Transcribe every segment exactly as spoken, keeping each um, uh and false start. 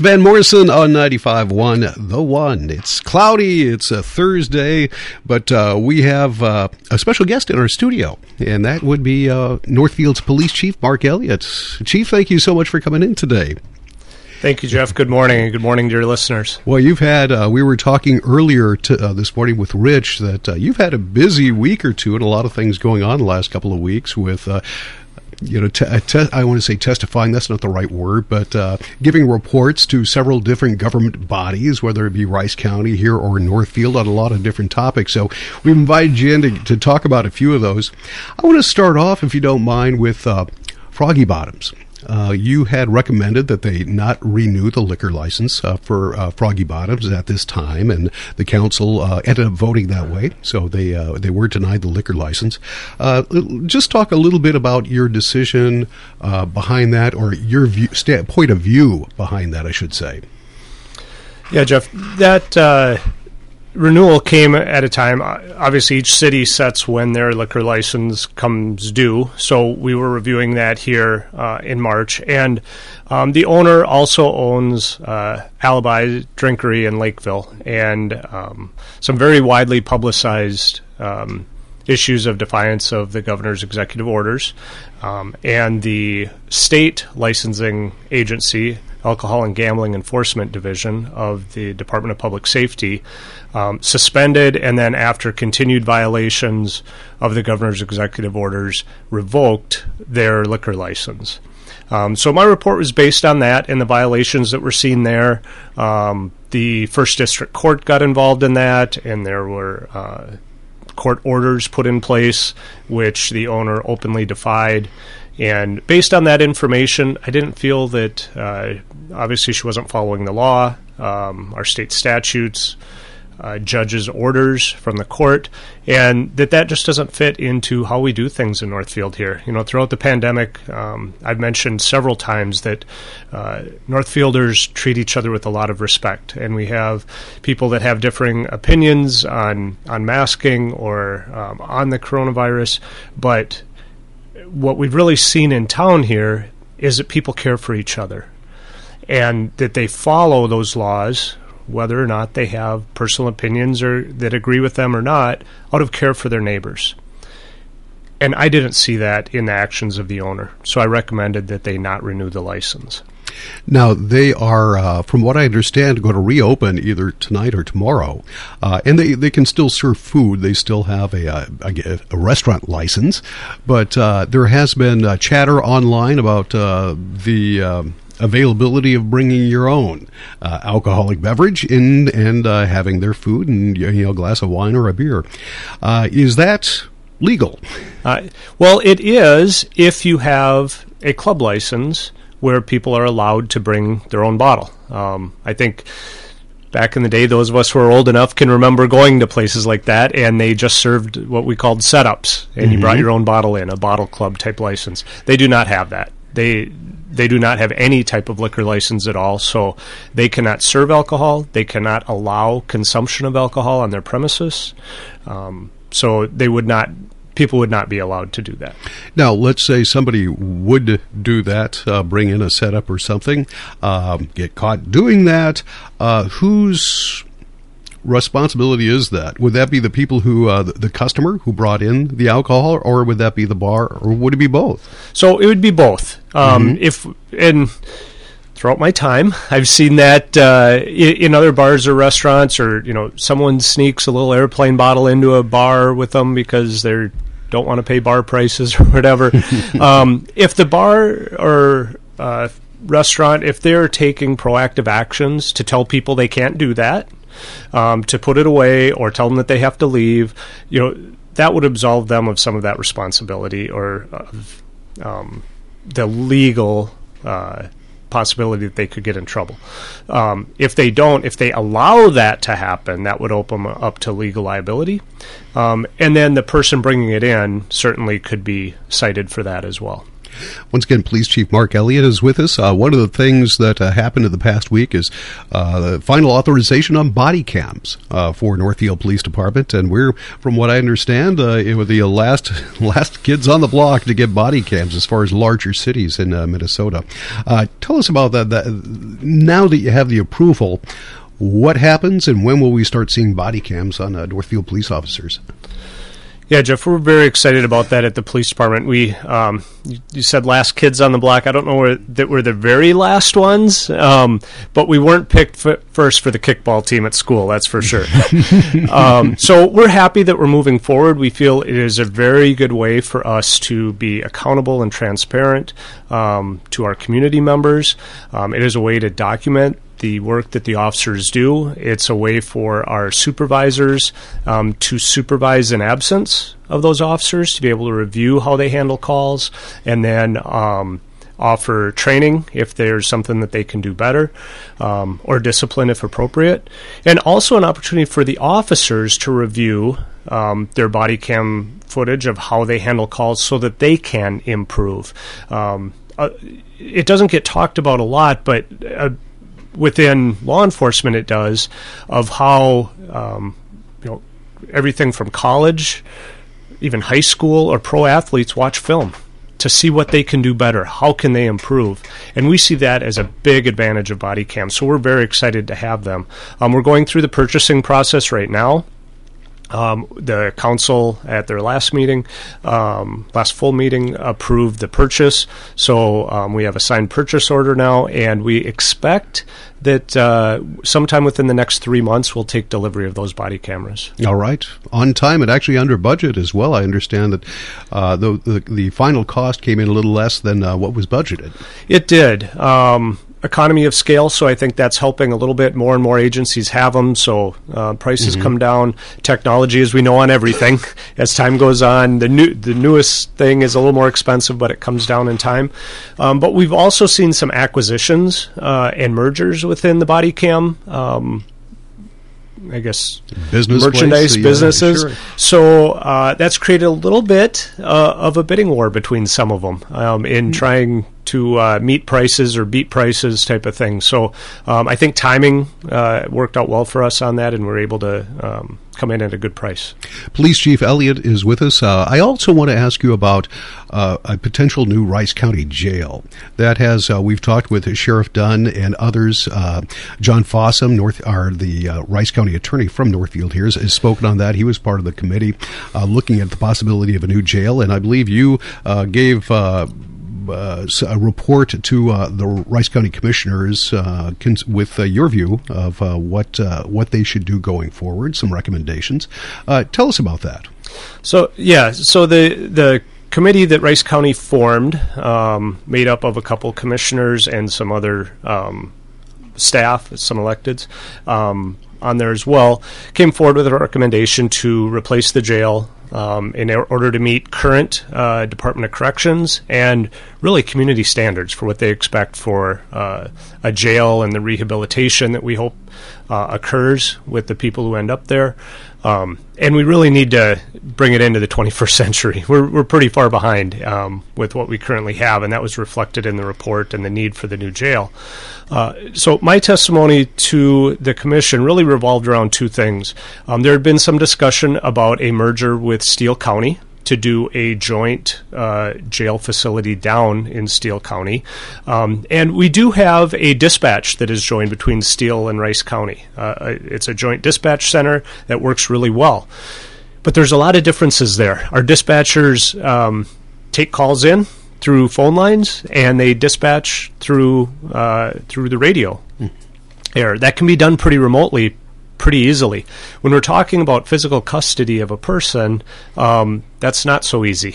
It's Van Morrison on ninety-five point one, The One. It's cloudy, it's a Thursday, but uh, we have uh, a special guest in our studio, and that would be uh, Northfield's Police Chief, Mark Elliott. Chief, thank you so much for coming in today. Thank you, Jeff. Good morning, and good morning to your listeners. Well, you've had, uh, we were talking earlier to, uh, this morning with Rich that uh, you've had a busy week or two and a lot of things going on the last couple of weeks with, uh, you know, te- te- I want to say testifying, that's not the right word, but uh, giving reports to several different government bodies, whether it be Rice County here or Northfield, on a lot of different topics. So we've invited you in to, to talk about a few of those. I want to start off, if you don't mind, with uh, Froggy Bottoms. Uh, you had recommended that they not renew the liquor license uh, for uh, Froggy Bottoms at this time, and the council uh, ended up voting that way, so they uh, they were denied the liquor license. Uh, just talk a little bit about your decision uh, behind that, or your view, st- point of view behind that, I should say. Yeah, Jeff, that uh, renewal came at a time. Obviously, each city sets when their liquor license comes due, so we were reviewing that here uh, in March. And um, the owner also owns uh, Alibi Drinkery in Lakeville, and um, some very widely publicized um, issues of defiance of the governor's executive orders. Um, and the state licensing agency, Alcohol and Gambling Enforcement Division of the Department of Public Safety, um, suspended, and then after continued violations of the governor's executive orders, revoked their liquor license. Um, so my report was based on that and the violations that were seen there. Um, the First District Court got involved in that, and there were uh, court orders put in place, which the owner openly defied. And based on that information, I didn't feel that, uh, obviously she wasn't following the law, um, our state statutes, uh, judges' orders from the court, and that that just doesn't fit into how we do things in Northfield here. You know, throughout the pandemic, um, I've mentioned several times that uh, Northfielders treat each other with a lot of respect, and we have people that have differing opinions on, on masking or um, on the coronavirus, but what we've really seen in town here is that people care for each other and that they follow those laws, whether or not they have personal opinions or that agree with them or not, out of care for their neighbors. And I didn't see that in the actions of the owner, so I recommended that they not renew the license. Now, they are, uh, from what I understand, going to reopen either tonight or tomorrow. Uh, and they, they can still serve food. They still have a, a, a restaurant license. But uh, there has been uh, chatter online about uh, the uh, availability of bringing your own uh, alcoholic beverage in and uh, having their food and, you know, a glass of wine or a beer. Uh, is that legal? Uh, well, it is if you have a club license where people are allowed to bring their own bottle. Um, I think back in the day, those of us who are old enough can remember going to places like that, and they just served what we called setups, and mm-hmm. you brought your own bottle in, a bottle club type license. They do not have that. They they do not have any type of liquor license at all, so they cannot serve alcohol. They cannot allow consumption of alcohol on their premises. Um, so they would not... People would not be allowed to do that. Now, let's say somebody would do that, uh, bring in a setup or something, um, get caught doing that. Uh, whose responsibility is that? Would that be the people who, uh, the customer who brought in the alcohol, or would that be the bar, or would it be both? So it would be both. Um, mm-hmm. If and throughout my time, I've seen that uh, in other bars or restaurants, or you know, someone sneaks a little airplane bottle into a bar with them because they're don't want to pay bar prices or whatever. um, if the bar or uh, restaurant, if they're taking proactive actions to tell people they can't do that, um, to put it away or tell them that they have to leave, you know, that would absolve them of some of that responsibility or of um, the legal uh, possibility that they could get in trouble. Um, if they don't, if they allow that to happen, that would open up to legal liability. Um, and then the person bringing it in certainly could be cited for that as well. Once again, Police Chief Mark Elliott is with us. Uh, one of the things that uh, happened in the past week is uh, the final authorization on body cams uh, for Northfield Police Department, and we're, from what I understand, uh, it was the last last kids on the block to get body cams as far as larger cities in uh, Minnesota. Uh, tell us about that, that. Now that you have the approval, what happens, and when will we start seeing body cams on uh, Northfield police officers? Yeah, Jeff, we're very excited about that at the police department. We, um, you, you said last kids on the block. I don't know where, that we're the very last ones, um, but we weren't picked f- first for the kickball team at school, that's for sure. um, so we're happy that we're moving forward. We feel it is a very good way for us to be accountable and transparent um, to our community members. Um, it is a way to document the work that the officers do. It's a way for our supervisors um, to supervise in absence of those officers, to be able to review how they handle calls, and then um, offer training if there's something that they can do better, um, or discipline if appropriate. And also an opportunity for the officers to review um, their body cam footage of how they handle calls so that they can improve. Um, uh, it doesn't get talked about a lot, but uh, within law enforcement it does, of how um, you know, everything from college, even high school or pro athletes watch film to see what they can do better, how can they improve. And we see that as a big advantage of body cams, so we're very excited to have them. Um, we're going through the purchasing process right now. Um, the council at their last meeting, um, last full meeting, approved the purchase. So um, we have a signed purchase order now, and we expect that uh, sometime within the next three months we'll take delivery of those body cameras. All right. On time and actually under budget as well. I understand that uh, the, the, the final cost came in a little less than uh, what was budgeted. It did. Um, economy of scale, so I think that's helping a little bit. More and more agencies have them, so uh, prices mm-hmm. come down. Technology, as we know, on everything as time goes on, the new the newest thing is a little more expensive, but it comes down in time. Um, but we've also seen some acquisitions uh, and mergers within the body cam um, I guess business merchandise place, yeah, businesses. Sure. So uh, that's created a little bit uh, of a bidding war between some of them um, in mm-hmm. trying to uh, meet prices or beat prices type of thing. So um, I think timing uh, worked out well for us on that, and we're able to um, come in at a good price. Police Chief Elliott is with us. Uh, I also want to ask you about uh, a potential new Rice County jail. That has, uh, we've talked with Sheriff Dunn and others. Uh, John Fossum, North, or the uh, Rice County attorney from Northfield here, has, has spoken on that. He was part of the committee uh, looking at the possibility of a new jail, and I believe you uh, gave... Uh, Uh, a report to uh, the Rice County Commissioners uh, cons- with uh, your view of uh, what uh, what they should do going forward, some recommendations. Uh, tell us about that. So, yeah, so the, the committee that Rice County formed, um, made up of a couple commissioners and some other um, staff, some electeds, um, on there as well, came forward with a recommendation to replace the jail Um, in order to meet current uh, Department of Corrections and really community standards for what they expect for uh, a jail and the rehabilitation that we hope uh, occurs with the people who end up there. Um, and we really need to bring it into the twenty-first century. We're, we're pretty far behind um, with what we currently have, and that was reflected in the report and the need for the new jail. Uh, so my testimony to the commission really revolved around two things. Um, there had been some discussion about a merger with Steele County to do a joint uh, jail facility down in Steele County. Um, and we do have a dispatch that is joined between Steele and Rice County. Uh, it's a joint dispatch center that works really well. But there's a lot of differences there. Our dispatchers um, take calls in through phone lines, and they dispatch through uh, through the radio mm. air. That can be done pretty remotely, pretty easily. When we're talking about physical custody of a person, um, that's not so easy,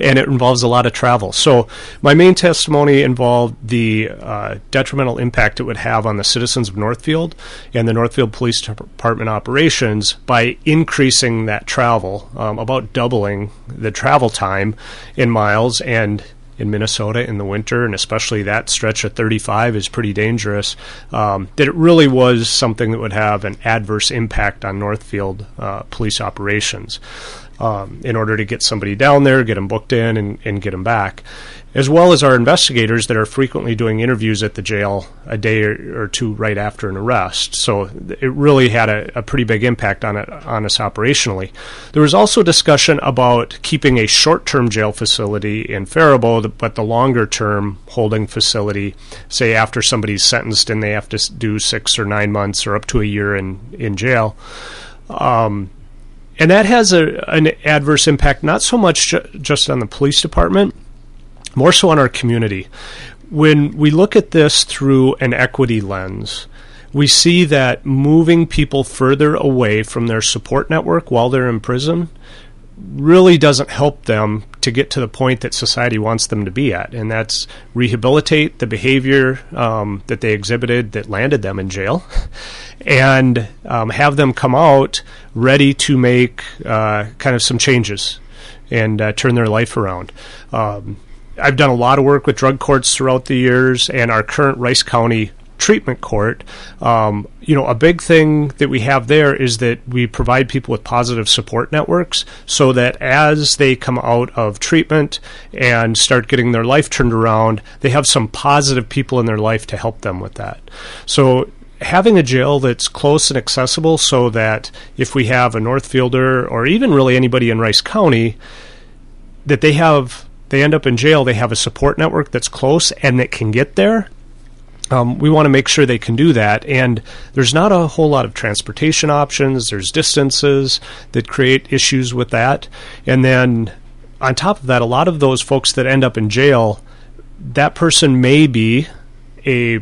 and it involves a lot of travel. So my main testimony involved the uh, detrimental impact it would have on the citizens of Northfield and the Northfield Police Department operations by increasing that travel, um, about doubling the travel time in miles, and in Minnesota in the winter, and especially that stretch of thirty-five is pretty dangerous, um, that it really was something that would have an adverse impact on Northfield uh, police operations. um, in order to get somebody down there, get them booked in, and, and get them back, as well as our investigators that are frequently doing interviews at the jail a day or, or two right after an arrest. So it really had a, a pretty big impact on it, on us operationally. There was also discussion about keeping a short-term jail facility in Faribault, but the longer-term holding facility, say after somebody's sentenced and they have to do six or nine months or up to a year in, in jail. Um, and that has a, an adverse impact, not so much ju- just on the police department, more so on our community. When we look at this through an equity lens, we see that moving people further away from their support network while they're in prison really doesn't help them to get to the point that society wants them to be at, and that's rehabilitate the behavior um, that they exhibited that landed them in jail, and um, have them come out ready to make uh, kind of some changes and uh, turn their life around. Um, I've done a lot of work with drug courts throughout the years, and our current Rice County treatment court, um, you know, a big thing that we have there is that we provide people with positive support networks so that as they come out of treatment and start getting their life turned around, they have some positive people in their life to help them with that. So having a jail that's close and accessible so that if we have a Northfielder or even really anybody in Rice County, that they have... they end up in jail, they have a support network that's close and that can get there. Um, we want to make sure they can do that. And there's not a whole lot of transportation options. There's distances that create issues with that. And then on top of that, a lot of those folks that end up in jail, that person may be a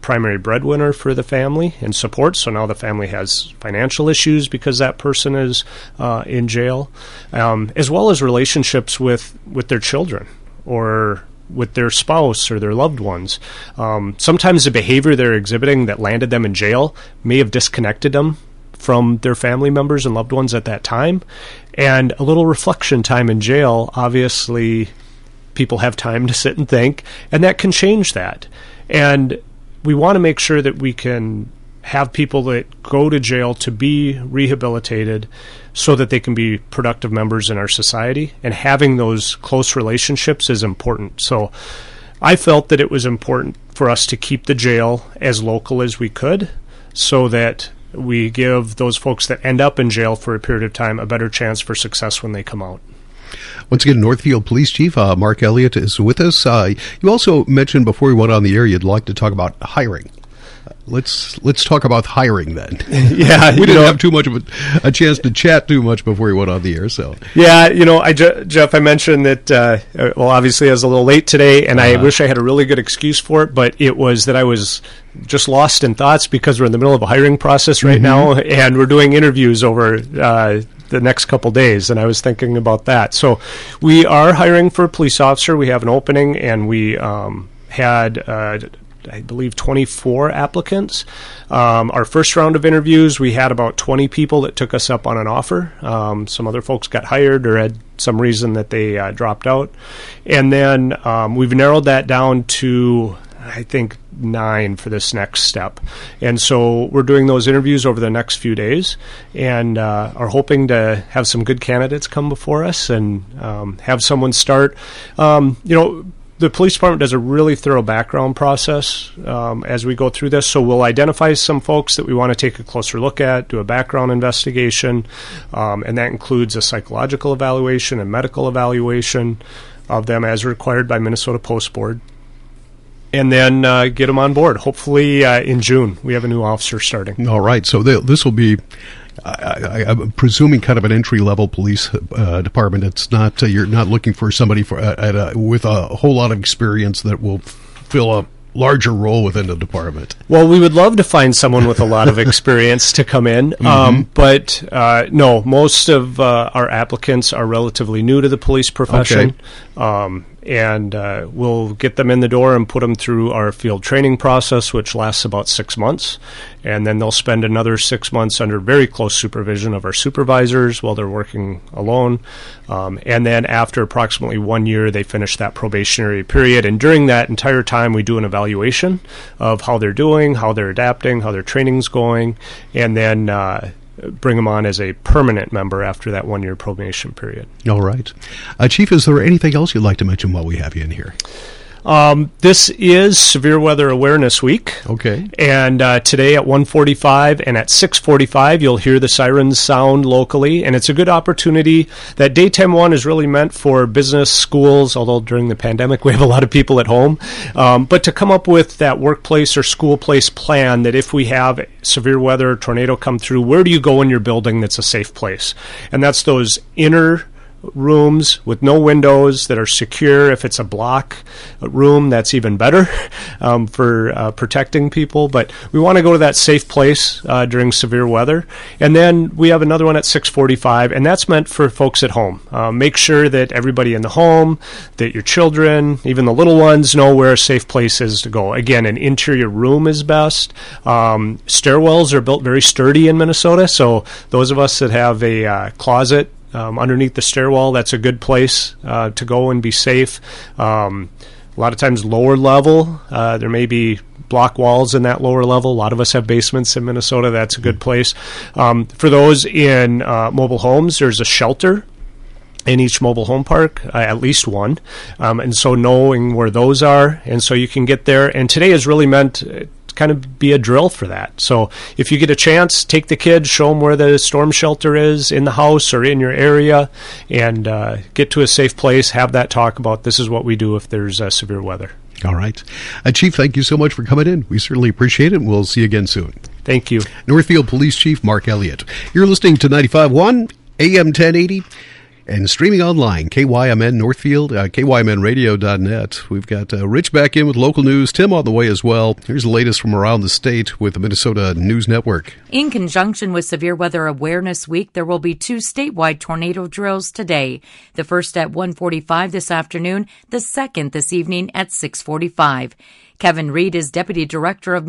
primary breadwinner for the family and support. So now the family has financial issues because that person is uh, in jail, um, as well as relationships with, with their children or with their spouse or their loved ones. Um, sometimes the behavior they're exhibiting that landed them in jail may have disconnected them from their family members and loved ones at that time. And a little reflection time in jail, obviously people have time to sit and think, and that can change that. And we want to make sure that we can have people that go to jail to be rehabilitated so that they can be productive members in our society, and having those close relationships is important. So I felt that it was important for us to keep the jail as local as we could so that we give those folks that end up in jail for a period of time a better chance for success when they come out. Once again, Northfield Police Chief uh, Mark Elliott is with us. Uh, you also mentioned before we went on the air you'd like to talk about hiring. Uh, let's let's talk about hiring then. Yeah, we didn't know, have too much of a, a chance to chat too much before we went on the air. So yeah, you know, I Jeff, I mentioned that. Uh, well, obviously, I was a little late today, and uh, I wish I had a really good excuse for it, but it was that I was just lost in thoughts because we're in the middle of a hiring process right mm-hmm. now, and we're doing interviews over Uh, the next couple days, and I was thinking about that. So we are hiring for a police officer. We have an opening, and we um, had, uh, I believe, twenty-four applicants. Um, our first round of interviews, we had about twenty people that took us up on an offer. Um, some other folks got hired or had some reason that they uh, dropped out. And then um, we've narrowed that down to, I think, nine for this next step. And so we're doing those interviews over the next few days, and uh, are hoping to have some good candidates come before us and um, have someone start. Um, you know, the police department does a really thorough background process um, as we go through this. So we'll identify some folks that we want to take a closer look at, do a background investigation, um, and that includes a psychological evaluation and medical evaluation of them as required by Minnesota Post Board. And then uh, get them on board. Hopefully uh, in June we have a new officer starting. All right. So th- this will be, I, I, I'm presuming, kind of an entry-level police uh, department. It's not uh, you're not looking for somebody for uh, at a, with a whole lot of experience that will fill a larger role within the department. Well, we would love to find someone with a lot of experience to come in, mm-hmm. um, but uh, no, most of uh, our applicants are relatively new to the police profession. Okay. Um And uh, we'll get them in the door and put them through our field training process, which lasts about six months. And then they'll spend another six months under very close supervision of our supervisors while they're working alone. Um, and then after approximately one year, they finish that probationary period. And during that entire time, we do an evaluation of how they're doing, how they're adapting, how their training's going, and then uh, bring them on as a permanent member after that one-year probation period. All right. Uh, Chief, is there anything else you'd like to mention while we have you in here? Um, this is Severe Weather Awareness Week. Okay. And uh, today at one forty-five and at six forty-five, you'll hear the sirens sound locally, and it's a good opportunity. That daytime one is really meant for business, schools, although during the pandemic we have a lot of people at home, um, but to come up with that workplace or school place plan that if we have severe weather, tornado come through, where do you go in your building that's a safe place? And that's those inner rooms with no windows that are secure. If it's a block room, that's even better um, for uh, protecting people. But we want to go to that safe place uh, during severe weather. And then we have another one at six forty-five, and that's meant for folks at home. Uh, make sure that everybody in the home, that your children, even the little ones, know where a safe place is to go. Again, an interior room is best. Um, stairwells are built very sturdy in Minnesota, so those of us that have a uh, closet Um, underneath the stairwell, that's a good place uh, to go and be safe. Um, a lot of times lower level, uh, there may be block walls in that lower level. A lot of us have basements in Minnesota. That's a good place. Um, for those in uh, mobile homes, there's a shelter in each mobile home park, uh, at least one. Um, and so knowing where those are, and so you can get there. And today is really meant uh, kind of be a drill for that. So if you get a chance, take the kids, show them where the storm shelter is in the house or in your area, and uh, get to a safe place, have that talk about this is what we do if there's uh, severe weather. All right. Uh, Chief, thank you so much for coming in. We certainly appreciate it, and we'll see you again soon. Thank you. Northfield Police Chief Mark Elliott. You're listening to ninety-five point one A M ten eighty. And streaming online, K Y M N Northfield, uh, K Y M N radio dot net. We've got uh, Rich back in with local news. Tim on the way as well. Here's the latest from around the state with the Minnesota News Network. In conjunction with Severe Weather Awareness Week, there will be two statewide tornado drills today. The first at one forty-five this afternoon, the second this evening at six forty-five. Kevin Reed is Deputy Director of